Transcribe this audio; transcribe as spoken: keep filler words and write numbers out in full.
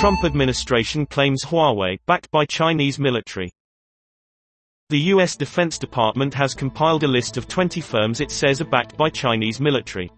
Trump administration claims Huawei, backed by Chinese military. The U S Defense Department has compiled a list of twenty firms it says are backed by Chinese military.